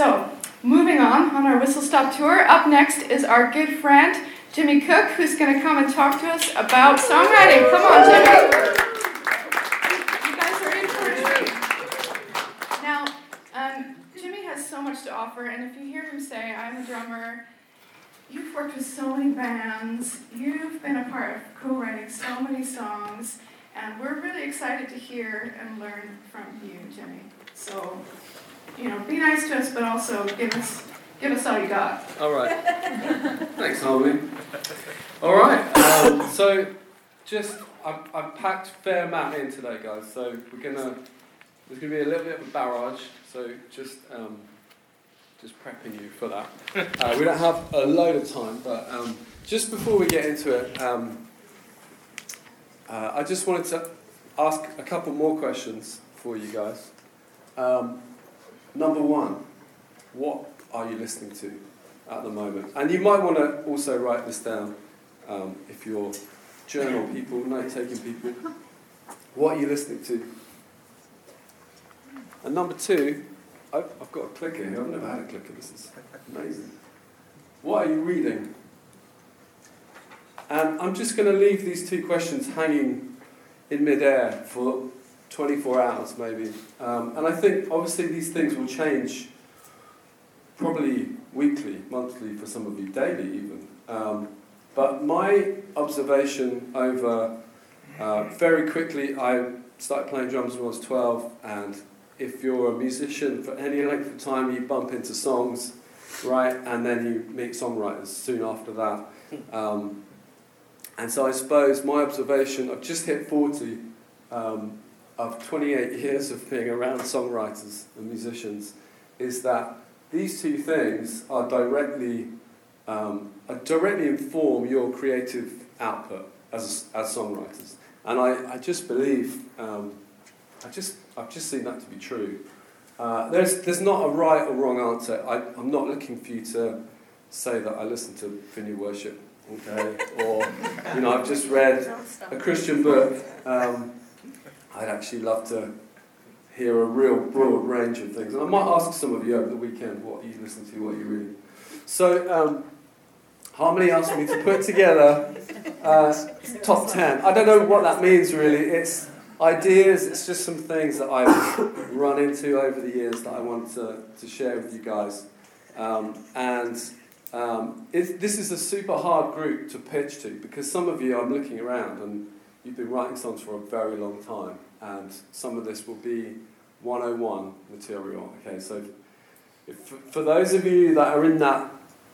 So, moving on our Whistle Stop tour, up next is our good friend, Jimmy Cook, who's going to come and talk to us about songwriting. Come on, Jimmy. You guys are in for a treat. Now, Jimmy has so much to offer, and if you hear him say, I'm a drummer, you've worked with so many bands, you've been a part of co-writing so many songs, and we're really excited to hear and learn from you, Jimmy. So, you know, be nice to us, but also give us all you got. All right. Thanks, Harvey. All right. I've packed a fair amount in today, guys. So there's gonna be a little bit of a barrage. So just prepping you for that. We don't have a load of time, but just before we get into it, I just wanted to ask a couple more questions for you guys. Number one, what are you listening to at the moment? And you might want to also write this down if you're journal people, note-taking people. What are you listening to? And number two, I've got a clicker here. I've never had a clicker. This is amazing. What are you reading? And I'm just going to leave these two questions hanging in midair for 24 hours, maybe. And I think, obviously, these things will change probably weekly, monthly, for some of you, daily even. But my observation over, very quickly, I started playing drums when I was 12, and if you're a musician for any length of time, you bump into songs, right? And then you meet songwriters soon after that. And so I suppose my observation, I've just hit 40, of 28 years of being around songwriters and musicians, is that these two things are directly inform your creative output as songwriters. And I just believe, I've just seen that to be true. There's not a right or wrong answer. I'm not looking for you to say that I listen to Vineyard worship, okay? Or, you know, I've just read a Christian book. I'd actually love to hear a real broad range of things. And I might ask some of you over the weekend, what you listen to, what you read. So, Harmony asked me to put together top 10. I don't know what that means, really. It's ideas. It's just some things that I've run into over the years that I wanted to share with you guys. This is a super hard group to pitch to, because some of you, I'm looking around, and you've been writing songs for a very long time, and some of this will be 101 material. Okay, so if, for those of you that are in that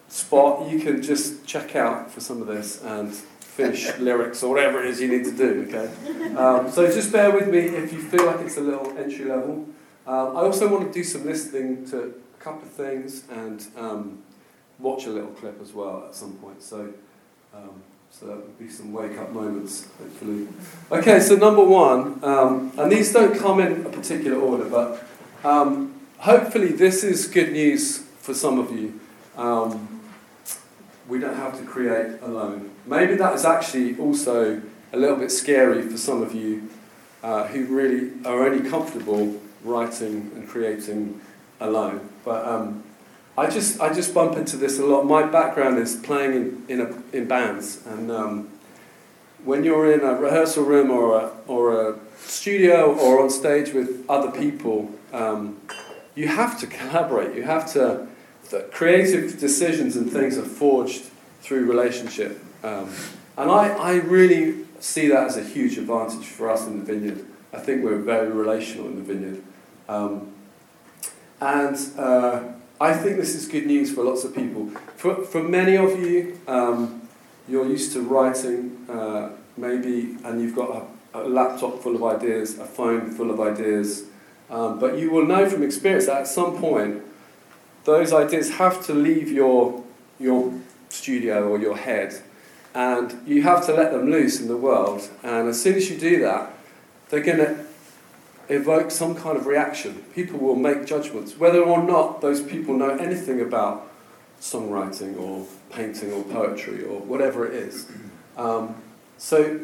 spot, you can just check out for some of this and finish lyrics or whatever it is you need to do. Okay, so just bear with me if you feel like it's a little entry level. I also want to do some listening to a couple of things and watch a little clip as well at some point. So. So that would be some wake-up moments, hopefully. Okay, so number one, and these don't come in a particular order, but hopefully this is good news for some of you. We don't have to create alone. Maybe that is actually also a little bit scary for some of you who really are only comfortable writing and creating alone. But I just bump into this a lot. My background is playing in bands, and when you're in a rehearsal room or a studio or on stage with other people, you have to collaborate. You have to. The creative decisions and things are forged through relationship, and I really see that as a huge advantage for us in the Vineyard. I think we're very relational in the Vineyard, I think this is good news for lots of people. For many of you, you're used to writing, maybe, and you've got a laptop full of ideas, a phone full of ideas. But you will know from experience that at some point, those ideas have to leave your studio or your head, and you have to let them loose in the world. And as soon as you do that, they're going to evoke some kind of reaction. People will make judgments, whether or not those people know anything about songwriting or painting or poetry or whatever it is. So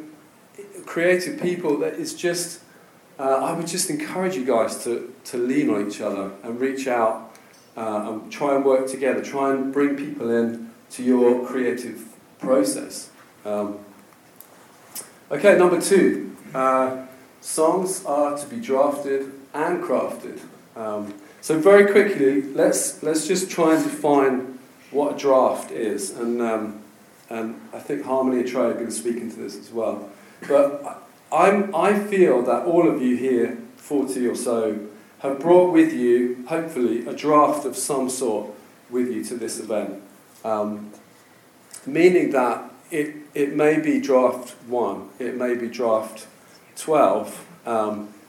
creative people, that is just, I would just encourage you guys to lean on each other and reach out and try and work together, try and bring people in to your creative process. Okay, number two, songs are to be drafted and crafted. So very quickly, let's just try and define what a draft is, and I think Harmony and Trey are going to speak into this as well. But I feel that all of you here, 40 or so, have brought with you, hopefully, a draft of some sort with you to this event. Meaning that it may be draft 1, it may be draft 12,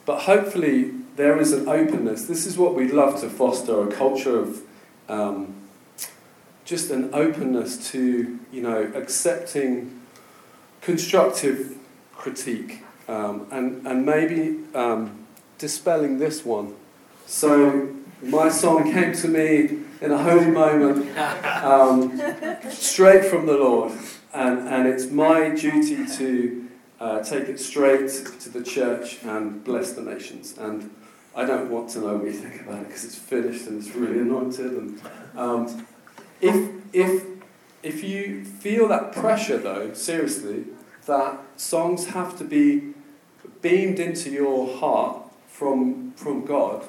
but hopefully there is an openness. This is what we'd love to foster, a culture of just an openness to, accepting constructive critique and maybe dispelling this one. So my song came to me in a holy moment, straight from the Lord. And it's my duty to take it straight to the church and bless the nations. And I don't want to know what you think about it because it's finished and it's really anointed. And if you feel that pressure, though, seriously, that songs have to be beamed into your heart from God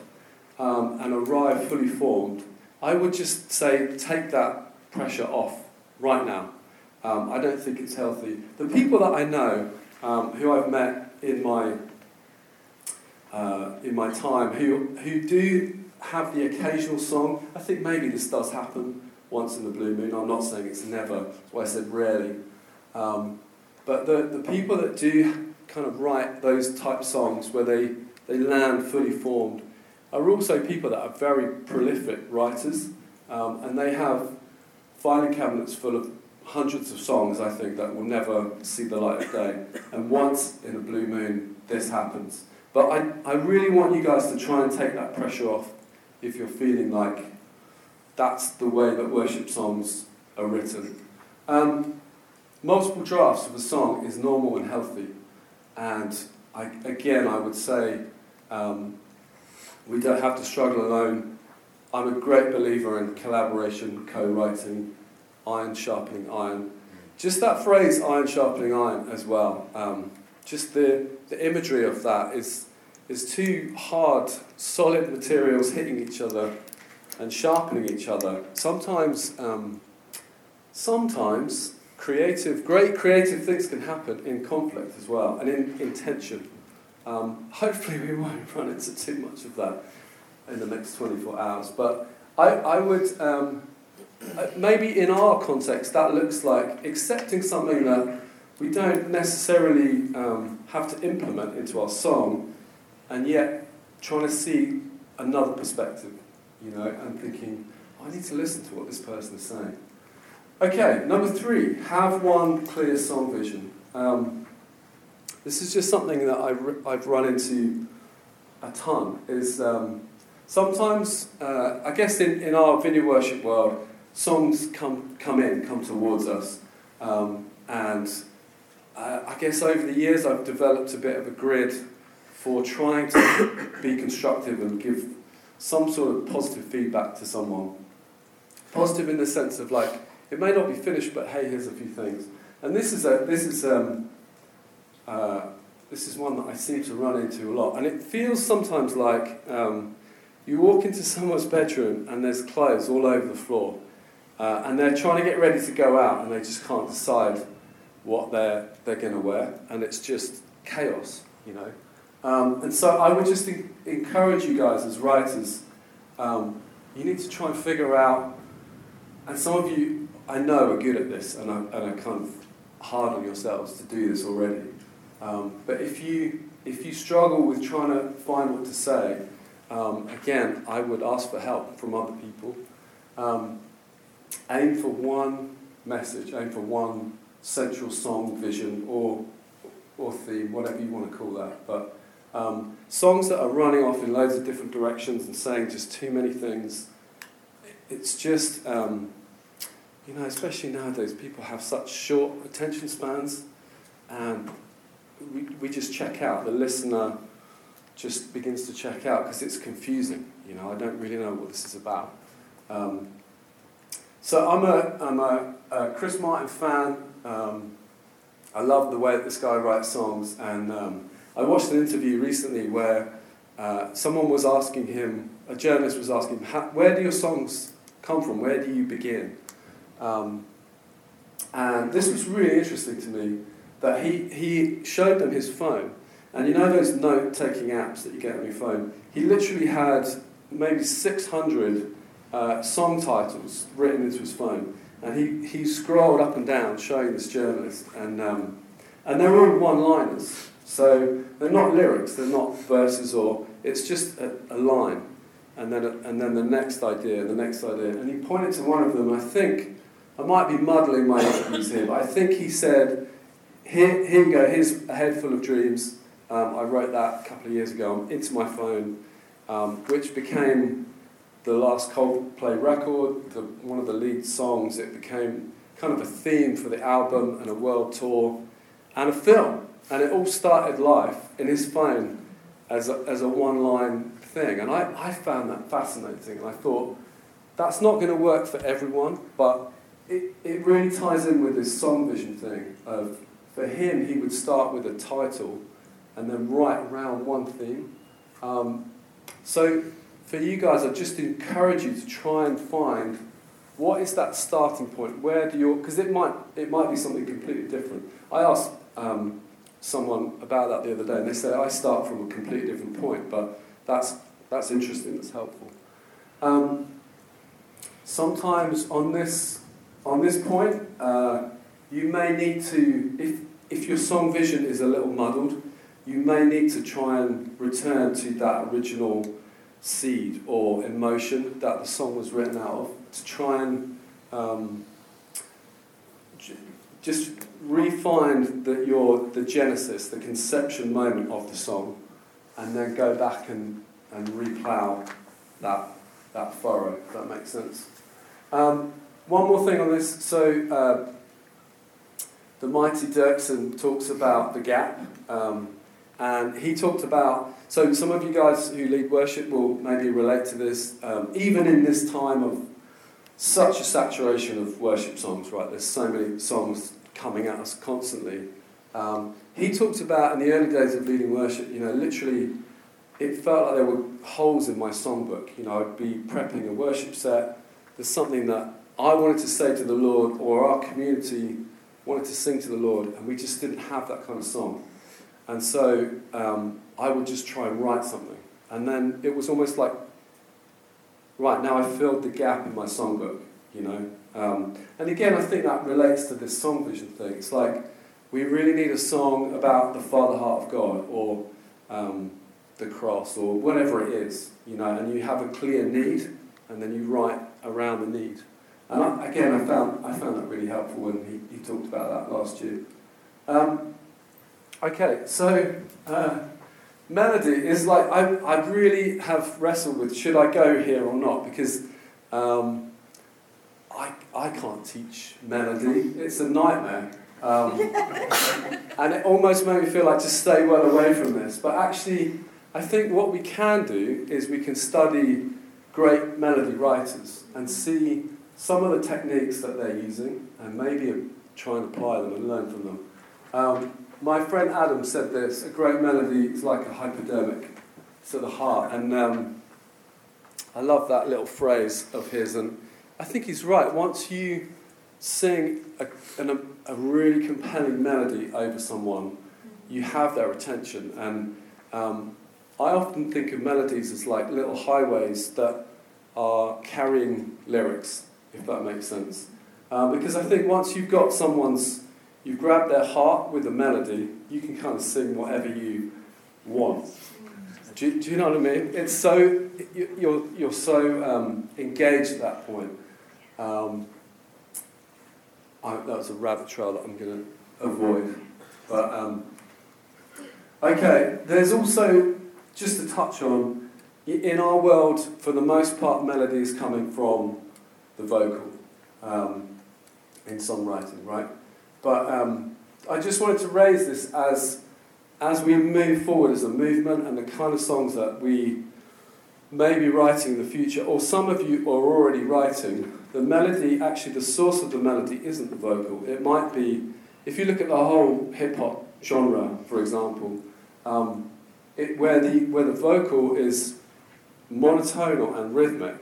and arrive fully formed, I would just say take that pressure off right now. I don't think it's healthy. The people that I know, who I've met in my time, who do have the occasional song, I think maybe this does happen once in the blue moon. I'm not saying it's never. That's why I said rarely. But the people that do kind of write those type songs where they land fully formed are also people that are very prolific writers, and they have filing cabinets full of hundreds of songs, I think, that will never see the light of day. And once in a blue moon, this happens. But I really want you guys to try and take that pressure off if you're feeling like that's the way that worship songs are written. Multiple drafts of a song is normal and healthy. And I would say we don't have to struggle alone. I'm a great believer in collaboration, co-writing, iron sharpening iron. Just that phrase, iron sharpening iron, as well. Just the imagery of that is two hard, solid materials hitting each other and sharpening each other. Sometimes great creative things can happen in conflict as well, and in tension. Hopefully we won't run into too much of that in the next 24 hours. But I would... maybe in our context that looks like accepting something that we don't necessarily have to implement into our song, and yet trying to see another perspective, and thinking, I need to listen to what this person is saying. Okay, number 3, have one clear song vision. This is just something that I've run into a ton, is sometimes, I guess in our video worship world, songs come towards us, and I guess over the years I've developed a bit of a grid for trying to be constructive and give some sort of positive feedback to someone. Positive in the sense of like, it may not be finished, but hey, here's a few things. And this is one that I seem to run into a lot, and it feels sometimes like you walk into someone's bedroom and there's clothes all over the floor. And they're trying to get ready to go out, and they just can't decide what they're going to wear, and it's just chaos, And so I would just encourage you guys as writers, you need to try and figure out. And some of you I know are good at this, and are kind of hard on yourselves to do this already. But if you struggle with trying to find what to say, again, I would ask for help from other people. Aim for one message, aim for one central song vision or theme, whatever you want to call that. But songs that are running off in loads of different directions and saying just too many things, it's just, especially nowadays, people have such short attention spans, and we just check out. The listener just begins to check out because it's confusing. I don't really know what this is about. So I'm a Chris Martin fan. I love the way that this guy writes songs, and I watched an interview recently where someone was asking him, a journalist was asking him, where do your songs come from? Where do you begin? And this was really interesting to me, that he showed them his phone. And you know those note-taking apps that you get on your phone? He literally had maybe 600 song titles written into his phone. And he scrolled up and down showing this journalist. And they were all one-liners. So they're not lyrics, they're not verses, or it's just a line. And then the next idea, the next idea. And he pointed to one of them. I think, I might be muddling my interviews here, but I think he said, here you go, here's a head full of dreams. I wrote that a couple of years ago. I'm into my phone, which became the last Coldplay record, one of the lead songs. It became kind of a theme for the album and a world tour and a film. And it all started life in his phone as a one-line thing. And I found that fascinating. And I thought, that's not going to work for everyone, but it really ties in with this song vision thing of, for him, he would start with a title and then write around one theme. So for you guys, I just encourage you to try and find what is that starting point. Where do you? Because it might be something completely different. I asked someone about that the other day, and they said I start from a completely different point. But that's interesting. That's helpful. Sometimes on this point, you may need to, if your song vision is a little muddled, you may need to try and return to that original seed or emotion that the song was written out of, to try and just re-find the genesis, the conception moment of the song, and then go back and replow that furrow, if that makes sense. One more thing on this. So the mighty Dirksen talks about the gap. And he talked about, so some of you guys who lead worship will maybe relate to this, even in this time of such a saturation of worship songs, right? There's so many songs coming at us constantly. He talked about, in the early days of leading worship, you know, literally it felt like there were holes in my songbook. You know, I'd be prepping a worship set. There's something that I wanted to say to the Lord, or our community wanted to sing to the Lord, and we just didn't have that kind of song. And so I would just try and write something. And then it was almost like, right, now I filled the gap in my songbook, you know. And again, I think that relates to this song vision thing. It's like, we really need a song about the Father Heart of God, or the cross, or whatever it is, you know. And you have a clear need, and then you write around the need. And I found that really helpful when he talked about that last year. Okay, so melody is like, I really have wrestled with, should I go here or not? Because I can't teach melody. It's a nightmare. And it almost made me feel like, just stay well away from this. But actually, I think what we can do is we can study great melody writers and see some of the techniques that they're using and maybe try and apply them and learn from them. My friend Adam said this, a great melody is like a hypodermic to the heart. And I love that little phrase of his. And I think he's right. Once you sing a really compelling melody over someone, you have their attention. And I often think of melodies as like little highways that are carrying lyrics, if that makes sense. Because I think once you've got someone's, you grab their heart with a melody, you can kind of sing whatever you want. Do you know what I mean? It's so, you're so engaged at that point. That was a rabbit trail that I'm going to avoid. But okay, there's also, just to touch on, in our world, for the most part, melody is coming from the vocal in songwriting, right? But I just wanted to raise this as we move forward as a movement, and the kind of songs that we may be writing the future, or some of you are already writing, the melody, actually the source of the melody isn't the vocal. It might be, if you look at the whole hip-hop genre, for example, where the vocal is monotonal and rhythmic,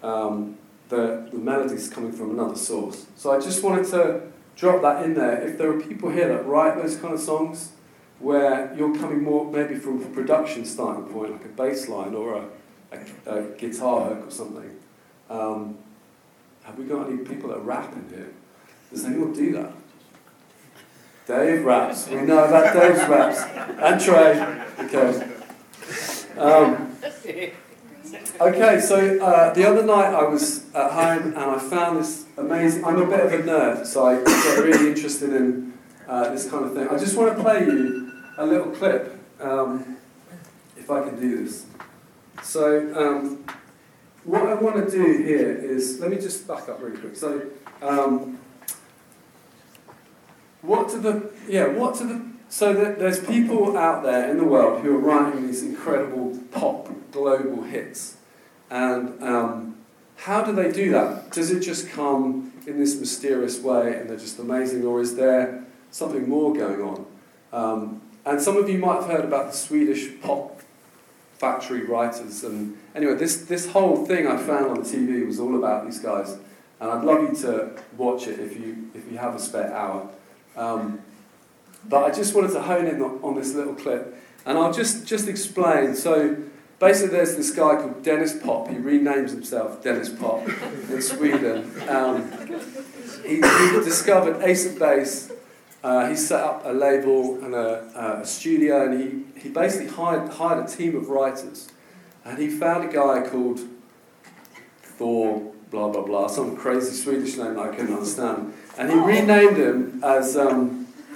the melody's coming from another source. So I just wanted to drop that in there. If there are people here that write those kind of songs, where you're coming more maybe from a production starting point, like a bass line or a guitar hook or something. Have we got any people that rap in here? Does anyone do that? Dave raps. We know that Dave raps. And Trey. Okay. Okay, so the other night I was at home and I found this amazing... I'm a bit of a nerd, so I got really interested in this kind of thing. I just want to play you a little clip, if I can do this. So what I want to do here is... Let me just back up really quick. So there's people out there in the world who are writing these incredible pop global hits, and how do they do that? Does it just come in this mysterious way and they're just amazing, or is there something more going on? And some of you might have heard about the Swedish pop factory writers, and anyway, this whole thing I found on the TV was all about these guys, and I'd love you to watch it if you have a spare hour. But I just wanted to hone in on this little clip, and I'll just explain. So basically there's this guy called Dennis Pop. He renames himself Dennis Pop in Sweden. He discovered Ace of Base. He set up a label and a studio, and he basically hired a team of writers, and he found a guy called Thor blah blah blah, some crazy Swedish name that I couldn't understand, and he renamed him as...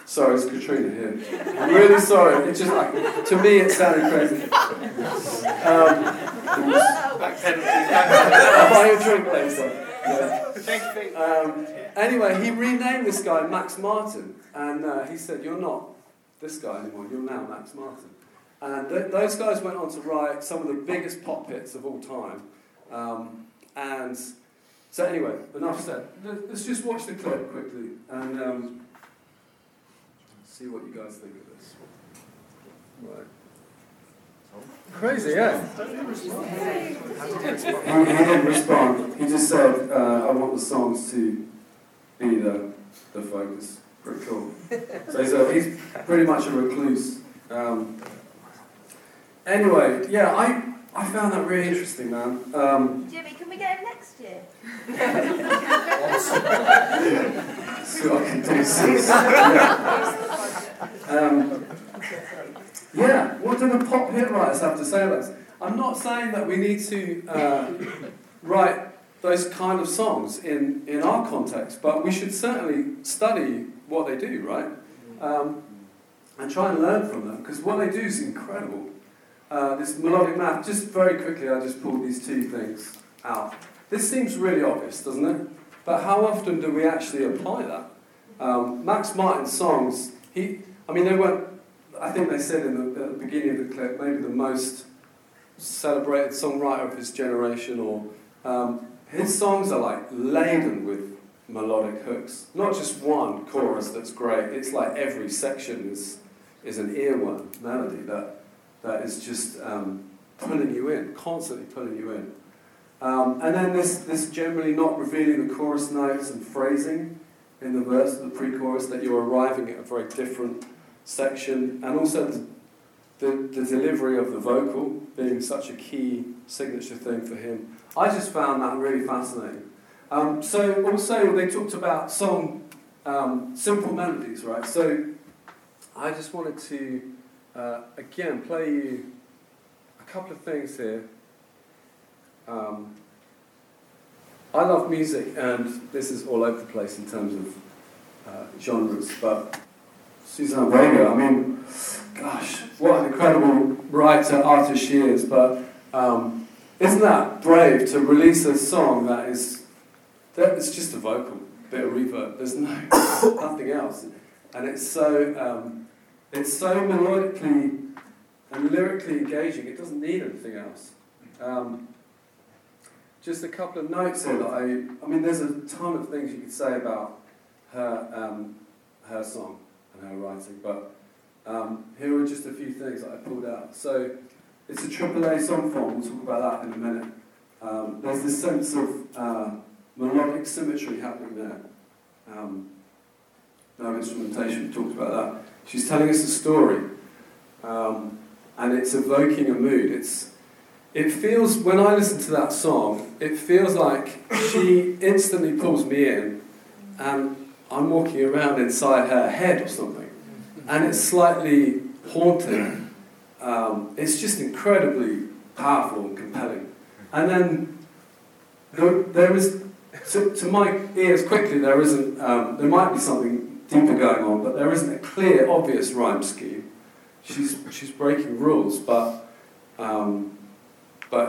Sorry, it's Katrina here. I'm really sorry. It's just like, to me, it sounded crazy. I'll buy you a drink later. Yeah. Anyway, he renamed this guy Max Martin, and he said, "You're not this guy anymore. You're now Max Martin." And those guys went on to write some of the biggest pop hits of all time. And so, anyway, enough said. Let's just watch the clip quickly and. See what you guys think of this. Right. Crazy, yeah. He didn't respond. He just said, "I want the songs to be the focus." Pretty cool. So he's pretty much a recluse. Anyway, yeah, I found that really interesting, man. Jimmy, can we get him next year? So I can do this. Yeah, what do the pop hit writers have to say about this? I'm not saying that we need to write those kind of songs in our context, but we should certainly study what they do, right? And try and learn from them, because what they do is incredible. This melodic math, just very quickly, I just pulled these two things out. This seems really obvious, doesn't it? But how often do we actually apply that? Max Martin's songs... they weren't, I think they said at the beginning of the clip, maybe the most celebrated songwriter of his generation, or his songs are like laden with melodic hooks. Not just one chorus that's great, it's like every section is an earworm melody that is just pulling you in, constantly pulling you in. And then this generally not revealing the chorus notes and phrasing in the verse of the pre-chorus, that you're arriving at a very different section, and also the delivery of the vocal being such a key signature thing for him. I just found that really fascinating. So also they talked about simple melodies, right? So I just wanted to, again, play you a couple of things here. I love music, and this is all over the place in terms of genres, but Susan Wenger, gosh, what an incredible writer, artist she is, but isn't that brave to release a song that is just a vocal, a bit of reverb, there's nothing else, and it's so melodically and lyrically engaging, it doesn't need anything else. Just a couple of notes here that I mean, there's a ton of things you could say about her, her song and her writing, but here are just a few things that I pulled out. So it's a AAA song form, we'll talk about that in a minute. There's this sense of melodic symmetry happening there. No instrumentation, we talked about that. She's telling us a story, and it's evoking a mood. It feels, when I listen to that song, it feels like she instantly pulls me in, and I'm walking around inside her head or something. And it's slightly haunting. It's just incredibly powerful and compelling. And then there is, to my ears quickly, there isn't. There might be something deeper going on, but there isn't a clear, obvious rhyme scheme. She's breaking rules, but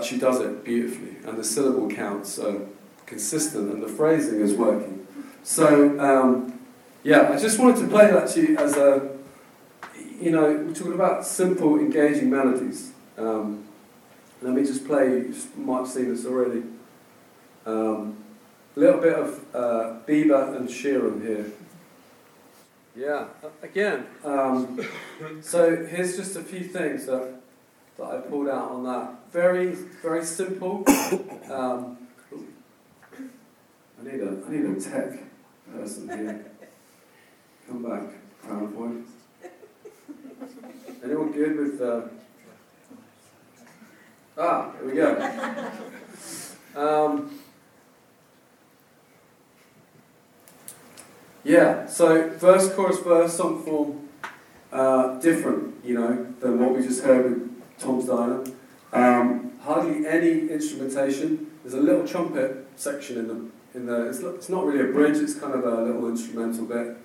she does it beautifully, and the syllable counts are consistent, and the phrasing is working. So yeah, I just wanted to play that to you as a, you know, we're talking about simple, engaging melodies. Let me just play, you might have seen this already, a little bit of Bieber and Sheeran here. Yeah, again, so here's just a few things that I pulled out on that. Very, very simple. I need a tech person here. Come back, PowerPoint. Anyone good with... here we go. Yeah, so verse, chorus, verse, song form, different, you know, than what we just heard with Tom's Diner. Hardly any instrumentation. There's a little trumpet section in the. It's not really a bridge. It's kind of a little instrumental bit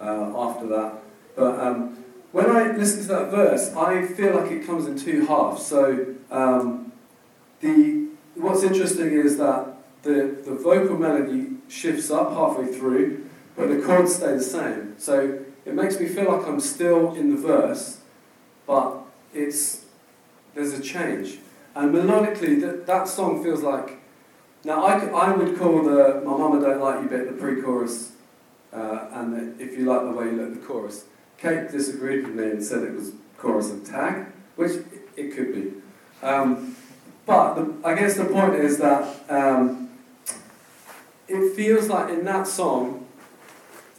after that. But when I listen to that verse, I feel like it comes in two halves. So what's interesting is that the vocal melody shifts up halfway through, but the chords stay the same. So it makes me feel like I'm still in the verse, but there's a change. And melodically, that song feels like... Now, I would call the My Mama Don't Like You bit the pre-chorus, and the If You Like the Way You Look, the chorus. Kate disagreed with me and said it was chorus and tag, which it could be. But I guess the point is that it feels like in that song,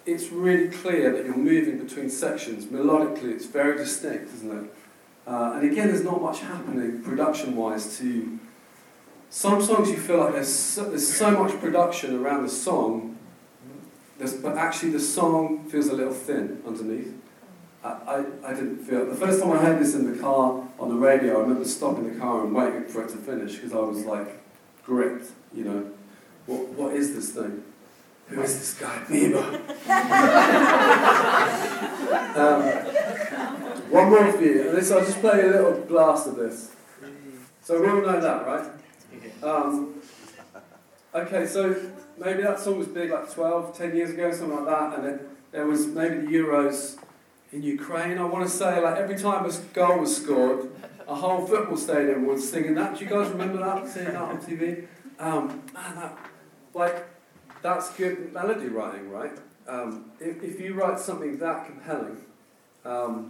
it's really clear that you're moving between sections. Melodically, it's very distinct, isn't it? And again, there's not much happening production-wise to... Some songs you feel like there's so much production around the song, but actually the song feels a little thin underneath. I didn't feel... The first time I heard this in the car on the radio, I remember stopping the car and waiting for it to finish because I was like, gripped, you know. What is this thing? Who is this guy? Bieber! One more for you. I'll just play a little blast of this. So we all know that, right? Okay, so maybe that song was big like 10 years ago, something like that, and there was maybe the Euros in Ukraine. I want to say, like, every time a goal was scored, a whole football stadium was singing that. Do you guys remember that? Seeing that on TV? Man, that's good melody writing, right? If you write something that compelling... that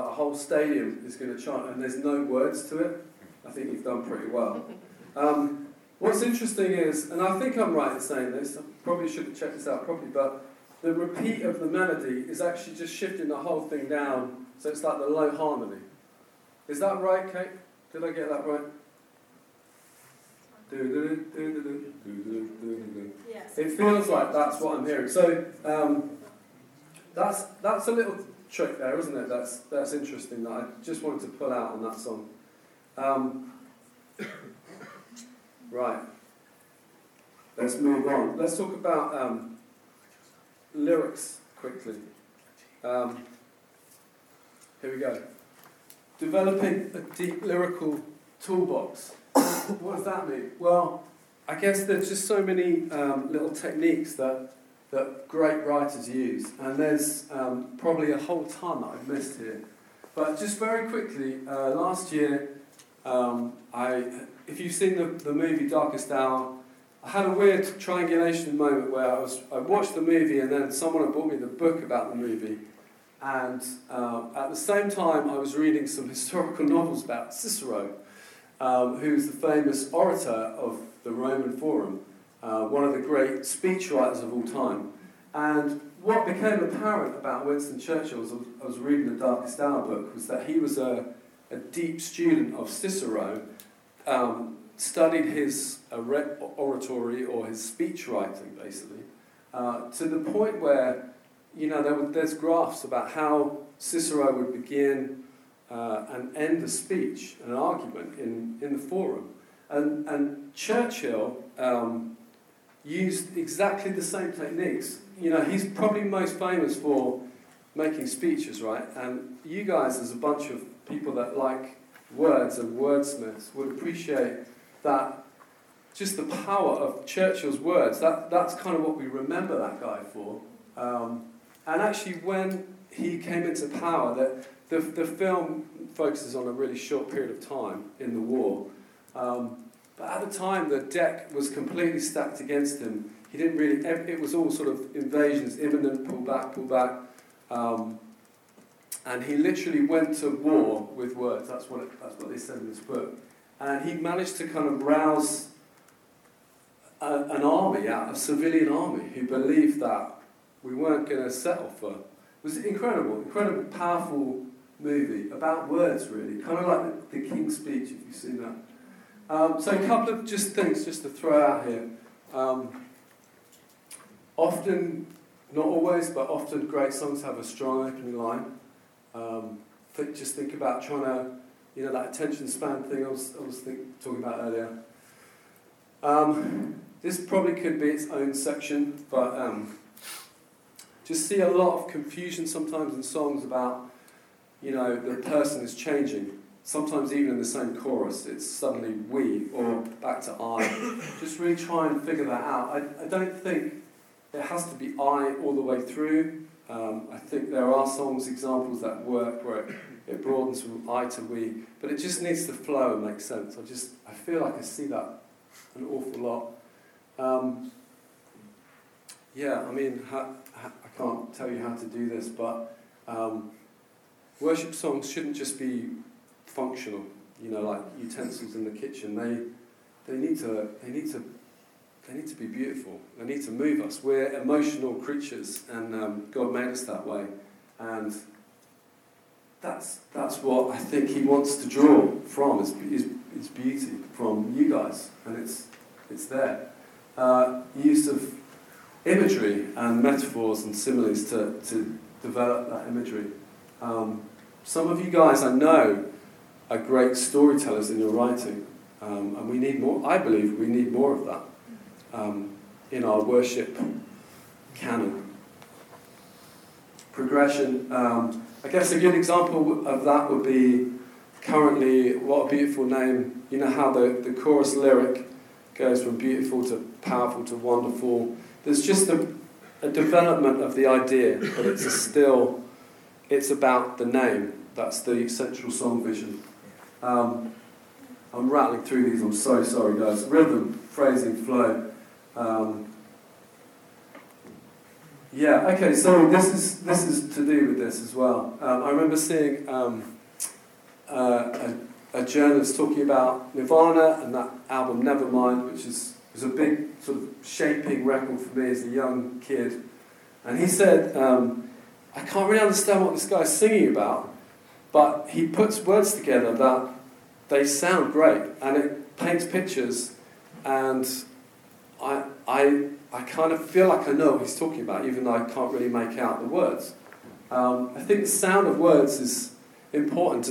a whole stadium is going to chant, and there's no words to it, I think you've done pretty well. What's interesting is, and I think I'm right in saying this, I probably should have checked this out properly, but the repeat of the melody is actually just shifting the whole thing down, so it's like the low harmony. Is that right, Kate? Did I get that right? Yes. It feels like that's what I'm hearing. So that's a little... trick there, isn't it? That's interesting that I just wanted to pull out on that song. Right. Let's move on. Let's talk about lyrics quickly. Here we go. Developing a deep lyrical toolbox. What does that mean? Well, I guess there's just so many little techniques that great writers use, and there's probably a whole ton that I've missed here. But just very quickly, last year If you've seen the movie Darkest Hour, I had a weird triangulation moment where I watched the movie and then someone had bought me the book about the movie, and at the same time I was reading some historical novels about Cicero, who's the famous orator of the Roman Forum, one of the great speechwriters of all time. And what became apparent about Winston Churchill as I was reading the Darkest Hour book was that he was a deep student of Cicero, studied his oratory or his speech writing, basically, to the point where, you know, there's graphs about how Cicero would begin and end a speech, an argument in the forum. And Churchill used exactly the same techniques. You know, he's probably most famous for making speeches, right? And you guys, as a bunch of people that like words and wordsmiths, would appreciate that, just the power of Churchill's words. That's kind of what we remember that guy for. And actually, when he came into power, the film focuses on a really short period of time in the war. But at the time, the deck was completely stacked against him. He didn't really... It was all sort of invasions, imminent, pull back. And he literally went to war with words. That's what they said in this book. And he managed to kind of rouse an army out, a civilian army, who believed that we weren't going to settle for. It was incredible, powerful movie about words, really. Kind of like The King's Speech, if you've seen that. So a couple of things to throw out here. Often, not always, but often great songs have a strong opening line. Just think about trying to, you know, that attention span thing I was talking about earlier. This probably could be its own section, but just see a lot of confusion sometimes in songs about, you know, the person is changing. Sometimes even in the same chorus, it's suddenly we or back to I. Just really try and figure that out. I don't think it has to be I all the way through. I think there are songs, examples that work where it broadens from I to we, but it just needs to flow and make sense. I feel like I see that an awful lot. I can't tell you how to do this, but worship songs shouldn't just be functional, you know, like utensils in the kitchen. They need to be beautiful. They need to move us. We're emotional creatures, and God made us that way. And that's what I think He wants to draw from is beauty from you guys, and it's there. Use of imagery and metaphors and similes to develop that imagery. Some of you guys I know are great storytellers in your writing, and we need more. I believe we need more of that in our worship canon. Progression. I guess a good example of that would be currently What a Beautiful Name. You know how the chorus lyric goes from beautiful to powerful to wonderful. There's just a development of the idea, but it's about the name. That's the central song vision. I'm rattling through these, I'm so sorry guys. Rhythm, phrasing, flow. So this is to do with this as well. I remember seeing a journalist talking about Nirvana and that album Nevermind, which was a big sort of shaping record for me as a young kid. And he said, I can't really understand what this guy's singing about, but he puts words together that they sound great, and it paints pictures, and I kind of feel like I know what he's talking about, even though I can't really make out the words. I think the sound of words is important,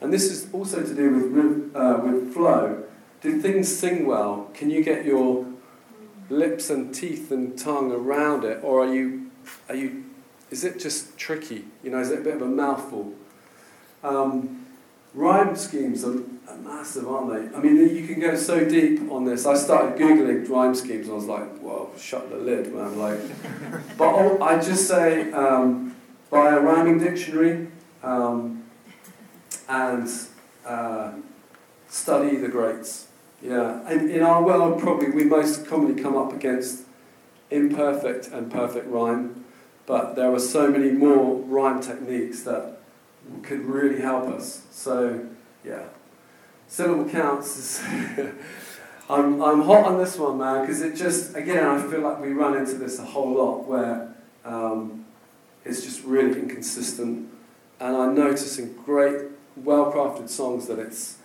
and this is also to do with flow. Do things sing well? Can you get your lips and teeth and tongue around it, or are you? Is it just tricky? You know, is it a bit of a mouthful? Rhyme schemes are massive, aren't they? I mean, you can go so deep on this. I started Googling rhyme schemes, and I was like, "Well, shut the lid, man!" Like, but I just say buy a rhyming dictionary, and study the greats. Yeah, and in our world, probably we most commonly come up against imperfect and perfect rhyme, but there are so many more rhyme techniques that could really help us. So, yeah, syllable counts is I'm hot on this one, man, because it just, again, I feel like we run into this a whole lot where it's just really inconsistent, and I notice in great, well-crafted songs that it's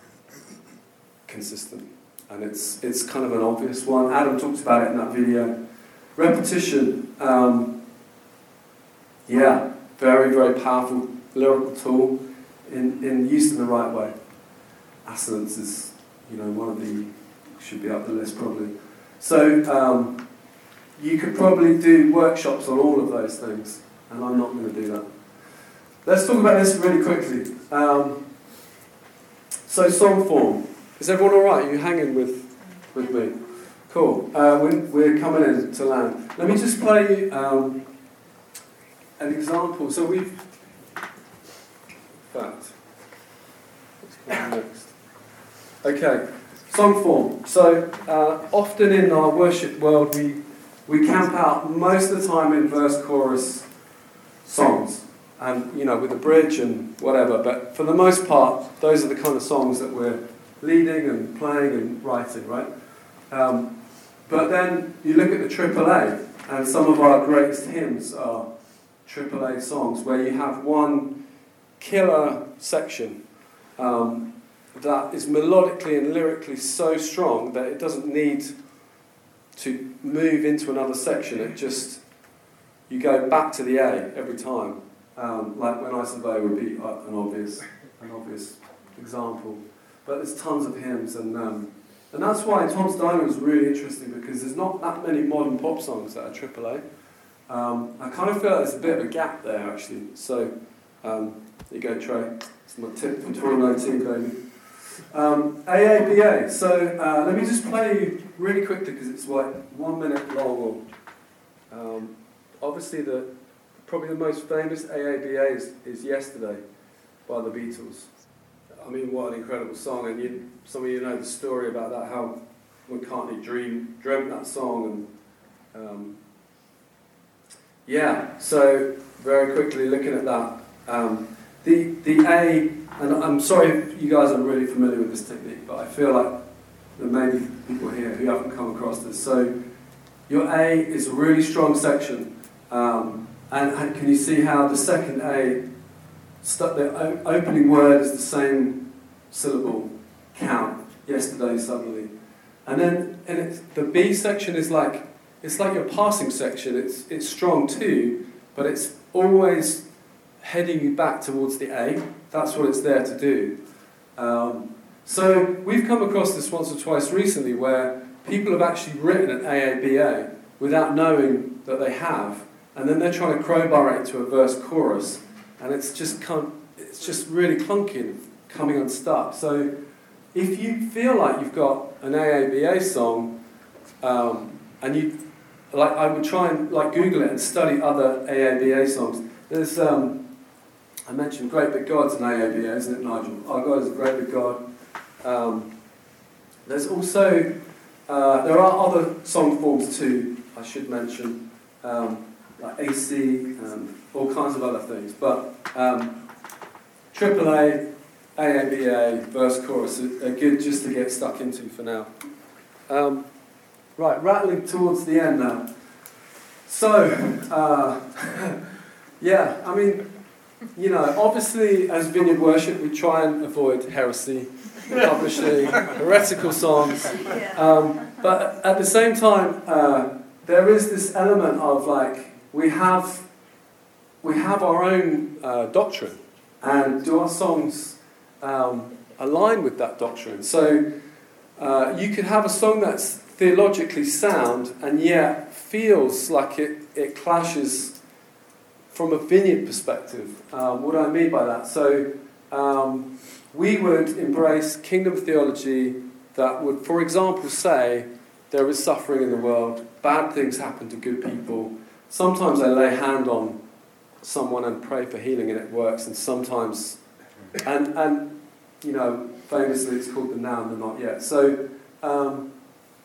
consistent, and it's kind of an obvious one. Adam talked about it in that video. Repetition, very, very powerful lyrical tool in use in the right way. Assonance is, one of the, should be up the list probably. So you could probably do workshops on all of those things, and I'm not going to do that. Let's talk about this really quickly. So song form. Is everyone all right? Are you hanging with me? Cool. We're coming in to land. Let me just play an example. So we've... That. What's going next? Okay. Song form. So often in our worship world, we camp out most of the time in verse-chorus songs, and with a bridge and whatever. But for the most part, those are the kind of songs that we're leading and playing and writing, right? But then you look at the AAA, and some of our greatest hymns are AAA songs where you have one killer section that is melodically and lyrically so strong that it doesn't need to move into another section. It just, you go back to the A every time. Like when I Survey would be an obvious example. But there's tons of hymns, and that's why Tom's Diner is really interesting, because there's not that many modern pop songs that are AAA. I kind of feel like there's a bit of a gap there, actually. So, there you go, Trey. It's my tip for 2019, baby. AABA. So, let me just play you really quickly, because it's like 1 minute long. Obviously, probably the most famous AABA is Yesterday by the Beatles. I mean, what an incredible song, and some of you know the story about that, how McCartney dreamt that song, and so very quickly looking at that, the A, and I'm sorry if you guys are really familiar with this technique, but I feel like there may be people here who haven't come across this. So your A is a really strong section, and can you see how the second A, the opening word is the same syllable count, Yesterday, suddenly, and then the B section is like, it's like your passing section, it's strong too, but it's always heading you back towards the A. That's what it's there to do. So we've come across this once or twice recently where people have actually written an AABA without knowing that they have, and then they're trying to crowbar it to a verse chorus, and it's just really clunky and coming unstuck. So if you feel like you've got an AABA song, and you, like, I would try and Google it and study other AABA songs. There's I mentioned Great Big God's an AABA, isn't it, Nigel? Our God is a Great Big God. There's also there are other song forms too, I should mention. Like AC and all kinds of other things, but AAA, AABA, verse, chorus are good just to get stuck into for now. Right, rattling towards the end now. So, obviously as Vineyard Worship we try and avoid heresy, publishing, heretical songs, but at the same time there is this element of we have our own doctrine, and do our songs align with that doctrine? So you could have a song that's theologically sound and yet feels like it clashes from a Vineyard perspective. What do I mean by that? So we would embrace kingdom theology that would, for example, say there is suffering in the world, bad things happen to good people. Sometimes I lay hand on someone and pray for healing and it works, and sometimes, and famously it's called the now and the not yet. So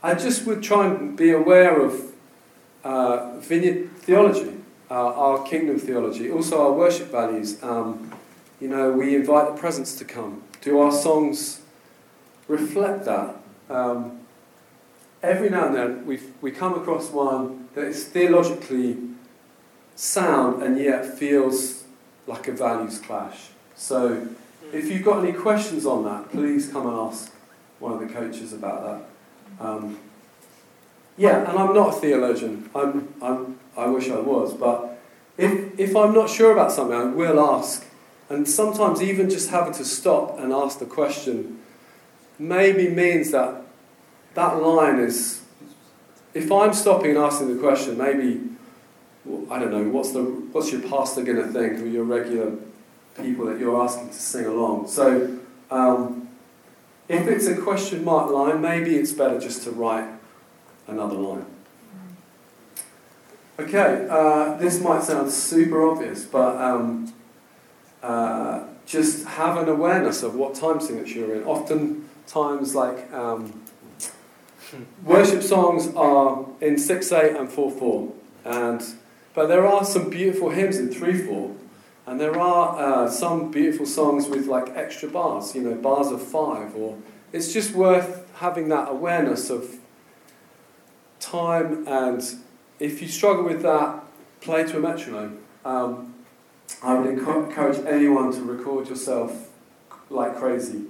I just would try and be aware of Vineyard theology, our kingdom theology, also our worship values. We invite the presence to come. Do our songs reflect that? Every now and then we come across one that is theologically sound and yet feels like a values clash. So if you've got any questions on that, please come and ask one of the coaches about that. And I'm not a theologian. I wish I was, but if I'm not sure about something, I will ask. And sometimes even just having to stop and ask the question maybe means that that line is, if I'm stopping and asking the question, maybe, I don't know, what's your pastor going to think, or your regular people that you're asking to sing along. So if it's a question mark line, maybe it's better just to write another line. Okay, this might sound super obvious, but just have an awareness of what time signature you're in. Oftentimes, worship songs are in 6/8 and 4/4, but there are some beautiful hymns in 3/4, and there are some beautiful songs with extra bars, bars of 5. Or it's just worth having that awareness of time, and if you struggle with that, play to a metronome. I would encourage anyone to record yourself like crazy,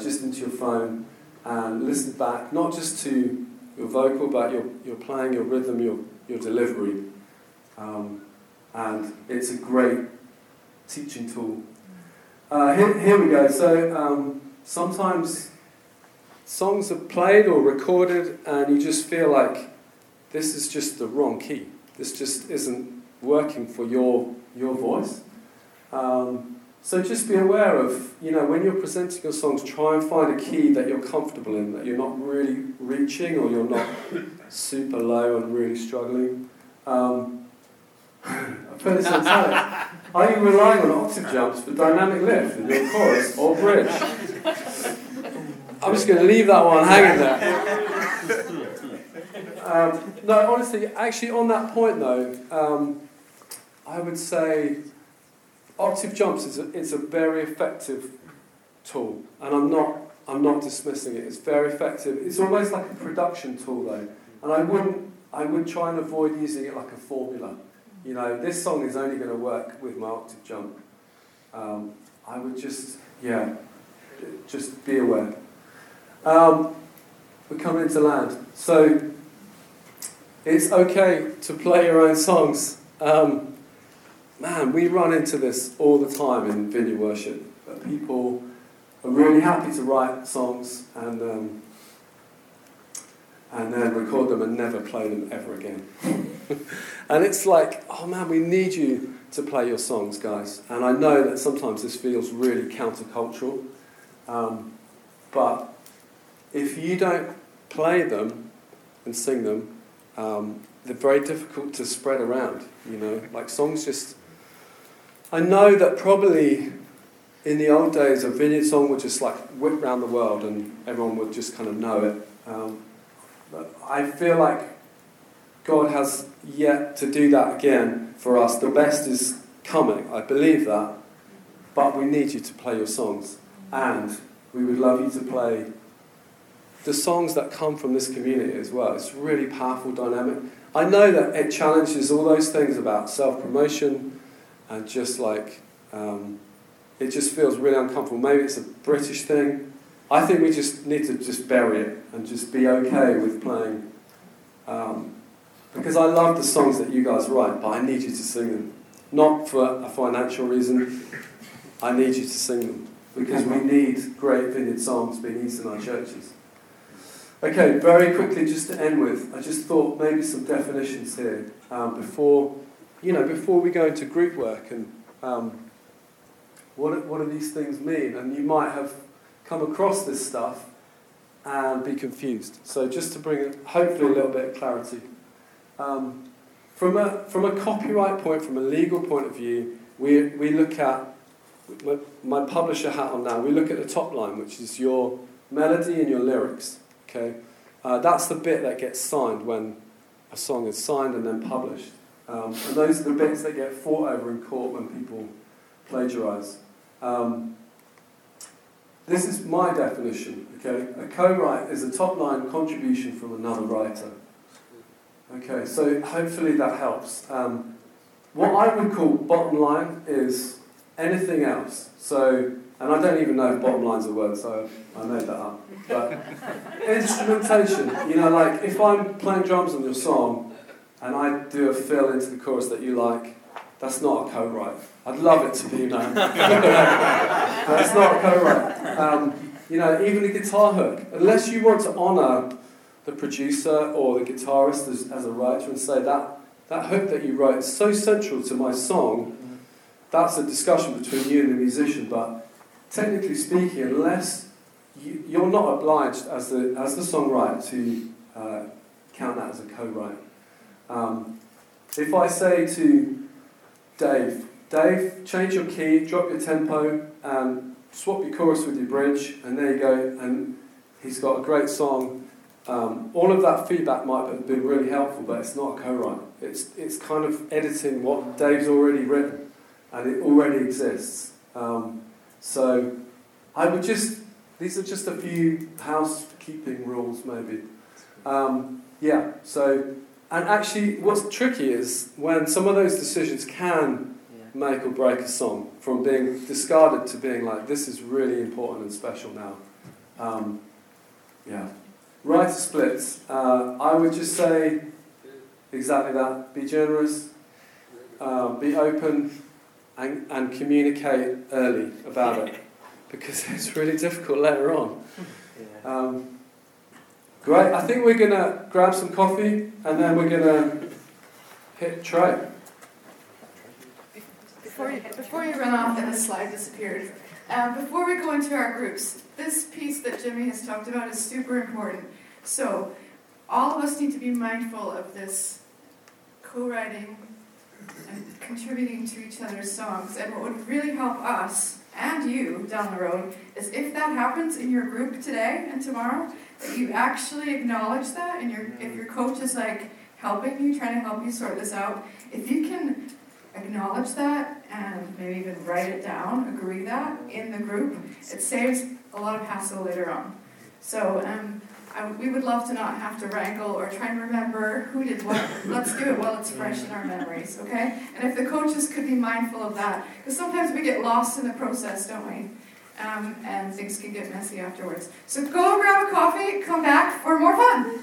just into your phone, and listen back, not just to your vocal, but your playing, your rhythm, your delivery. And it's a great teaching tool. Here we go. So sometimes songs are played or recorded and you just feel like this is just the wrong key. This just isn't working for your voice. So just be aware of, when you're presenting your songs, try and find a key that you're comfortable in, that you're not really reaching, or you're not super low and really struggling. I've heard this on talent. Are you relying on octave jumps for dynamic lift in your chorus or bridge? I'm just going to leave that one hanging there. No, honestly, actually on that point though, I would say octave jumps is a very effective tool, and I'm not dismissing it. It's very effective. It's almost like a production tool though, and I would try and avoid using it like a formula. This song is only going to work with my octave jump. I would just be aware. We're coming into land, so it's okay to play your own songs. Man, we run into this all the time in Vineyard worship. But people are really happy to write songs and then record them and never play them ever again. And it's like, oh man, we need you to play your songs, guys. And I know that sometimes this feels really countercultural. But if you don't play them and sing them, they're very difficult to spread around. Songs just... I know that probably in the old days a Vineyard song would just whip round the world and everyone would just kind of know it. But I feel like God has yet to do that again for us. The best is coming, I believe that. But we need you to play your songs. And we would love you to play the songs that come from this community as well. It's a really powerful dynamic. I know that it challenges all those things about self-promotion and it just feels really uncomfortable. Maybe it's a British thing. I think we just need to just bury it and just be okay with playing. Because I love the songs that you guys write, but I need you to sing them. Not for a financial reason. I need you to sing them. Because we need great Vineyard songs being used in our churches. Okay, very quickly, just to end with, I just thought maybe some definitions here before we go into group work and what do these things mean? And you might have come across this stuff and be confused. So just to bring hopefully a little bit of clarity, from a copyright point, from a legal point of view, we look at my publisher hat on now, we look at the top line, which is your melody and your lyrics. Okay, that's the bit that gets signed when a song is signed and then published. And those are the bits that get fought over in court when people plagiarise. This is my definition, okay? A co-write is a top-line contribution from another writer. Okay, so hopefully that helps. What I would call bottom line is anything else. So, and I don't even know if bottom line's a word, so I made that up. But instrumentation, you know, like if I'm playing drums on your song and I do a fill into the chorus that you like, that's not a co-write. I'd love it to be, man. That's not a co-write. You know, even a guitar hook. Unless you want to honour the producer or the guitarist as a writer and say that hook that you wrote is so central to my song, that's a discussion between you and the musician. But technically speaking, unless you're not obliged as the songwriter to count that as a co-write. If I say to Dave, change your key, drop your tempo, and swap your chorus with your bridge, and there you go, and he's got a great song. All of that feedback might have been really helpful, but it's not a co-write. It's kind of editing what Dave's already written, and it already exists. So I would just, these are just a few housekeeping rules maybe. And actually, what's tricky is when some of those decisions can make or break a song, from being discarded to being like, this is really important and special now. Writer splits. I would just say exactly that. Be generous, be open, and communicate early about it, because it's really difficult later on. Great, I think we're going to grab some coffee and then we're going to hit Trey. Before you run off and the slide disappeared, before we go into our groups, this piece that Jimmy has talked about is super important. So all of us need to be mindful of this co-writing and contributing to each other's songs. And what would really help us and you down the road is if that happens in your group today and tomorrow, that you actually acknowledge that, and if your coach is like helping you, trying to help you sort this out, if you can acknowledge that and maybe even write it down, agree that in the group, it saves a lot of hassle later on. So we would love to not have to wrangle or try and remember who did what. Let's do it while it's fresh in our memories, okay? And if the coaches could be mindful of that, because sometimes we get lost in the process, don't we? And things can get messy afterwards. So go grab a coffee, come back for more fun.